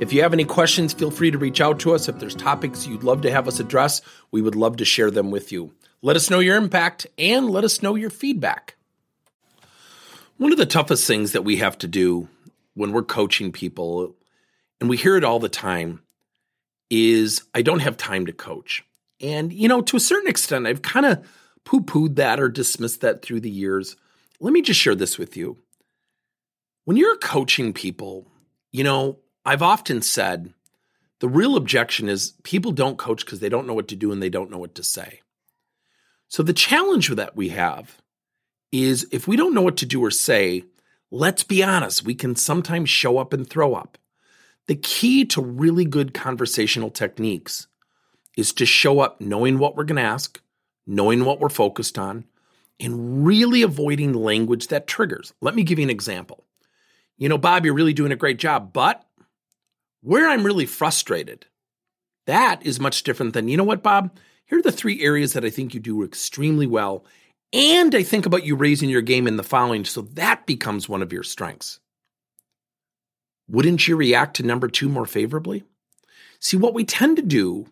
If you have any questions, feel free to reach out to us. If there's topics you'd love to have us address, we would love to share them with you. Let us know your impact and let us know your feedback. One of the toughest things that we have to do when we're coaching people, and we hear it all the time, is I don't have time to coach. And, to a certain extent, I've kind of poo-pooed that or dismissed that through the years. Let me just share this with you. When you're coaching people, I've often said the real objection is people don't coach because they don't know what to do and they don't know what to say. So the challenge that we have is if we don't know what to do or say, let's be honest, we can sometimes show up and throw up. The key to really good conversational techniques is to show up knowing what we're going to ask, knowing what we're focused on, and really avoiding language that triggers. Let me give you an example. Bob, you're really doing a great job, but where I'm really frustrated, that is much different than, you know what, Bob? Here are the three areas that I think you do extremely well, and I think about you raising your game in the following, so that becomes one of your strengths. Wouldn't you react to number two more favorably? See, what we tend to do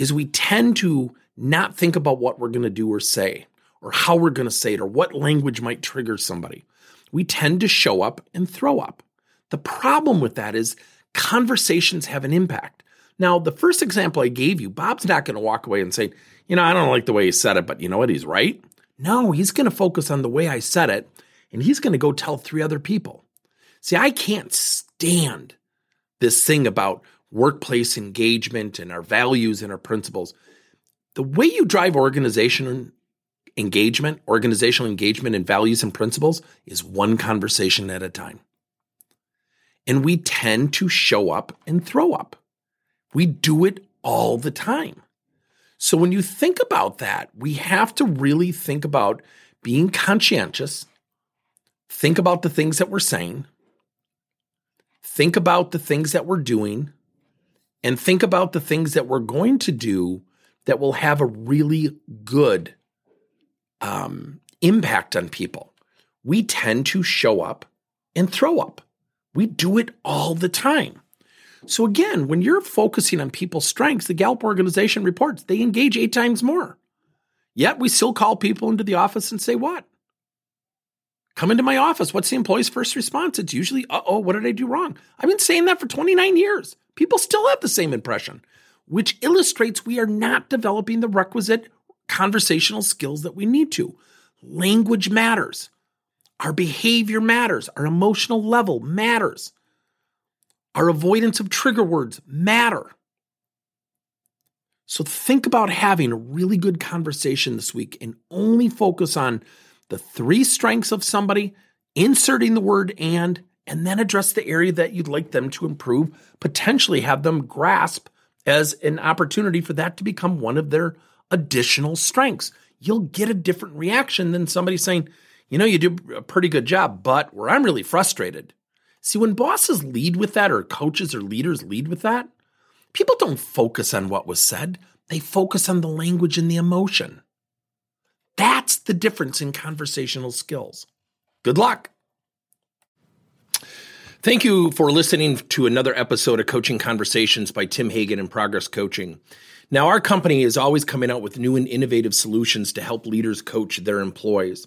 is we tend to not think about what we're going to do or say, or how we're going to say it, or what language might trigger somebody. We tend to show up and throw up. The problem with that is conversations have an impact. Now, the first example I gave you, Bob's not going to walk away and say, I don't like the way he said it, but you know what? He's right. No, he's going to focus on the way I said it, and he's going to go tell three other people. See, I can't stand this thing about workplace engagement and our values and our principles. The way you drive organizational engagement and values and principles is one conversation at a time. And we tend to show up and throw up. We do it all the time. So when you think about that, we have to really think about being conscientious, think about the things that we're saying, think about the things that we're doing, and think about the things that we're going to do that will have a really good impact on people. We tend to show up and throw up. We do it all the time. So again, when you're focusing on people's strengths, the Gallup organization reports they engage 8 times more. Yet we still call people into the office and say, what? Come into my office. What's the employee's first response? It's usually, uh-oh, what did I do wrong? I've been saying that for 29 years. People still have the same impression, which illustrates we are not developing the requisite conversational skills that we need to. Language matters. Our behavior matters. Our emotional level matters. Our avoidance of trigger words matter. So think about having a really good conversation this week and only focus on the 3 strengths of somebody, inserting the word and then address the area that you'd like them to improve, potentially have them grasp as an opportunity for that to become one of their additional strengths. You'll get a different reaction than somebody saying, you do a pretty good job, but where I'm really frustrated. See, when bosses lead with that or coaches or leaders lead with that, people don't focus on what was said. They focus on the language and the emotion. That's the difference in conversational skills. Good luck. Thank you for listening to another episode of Coaching Conversations by Tim Hagen and Progress Coaching. Now, our company is always coming out with new and innovative solutions to help leaders coach their employees.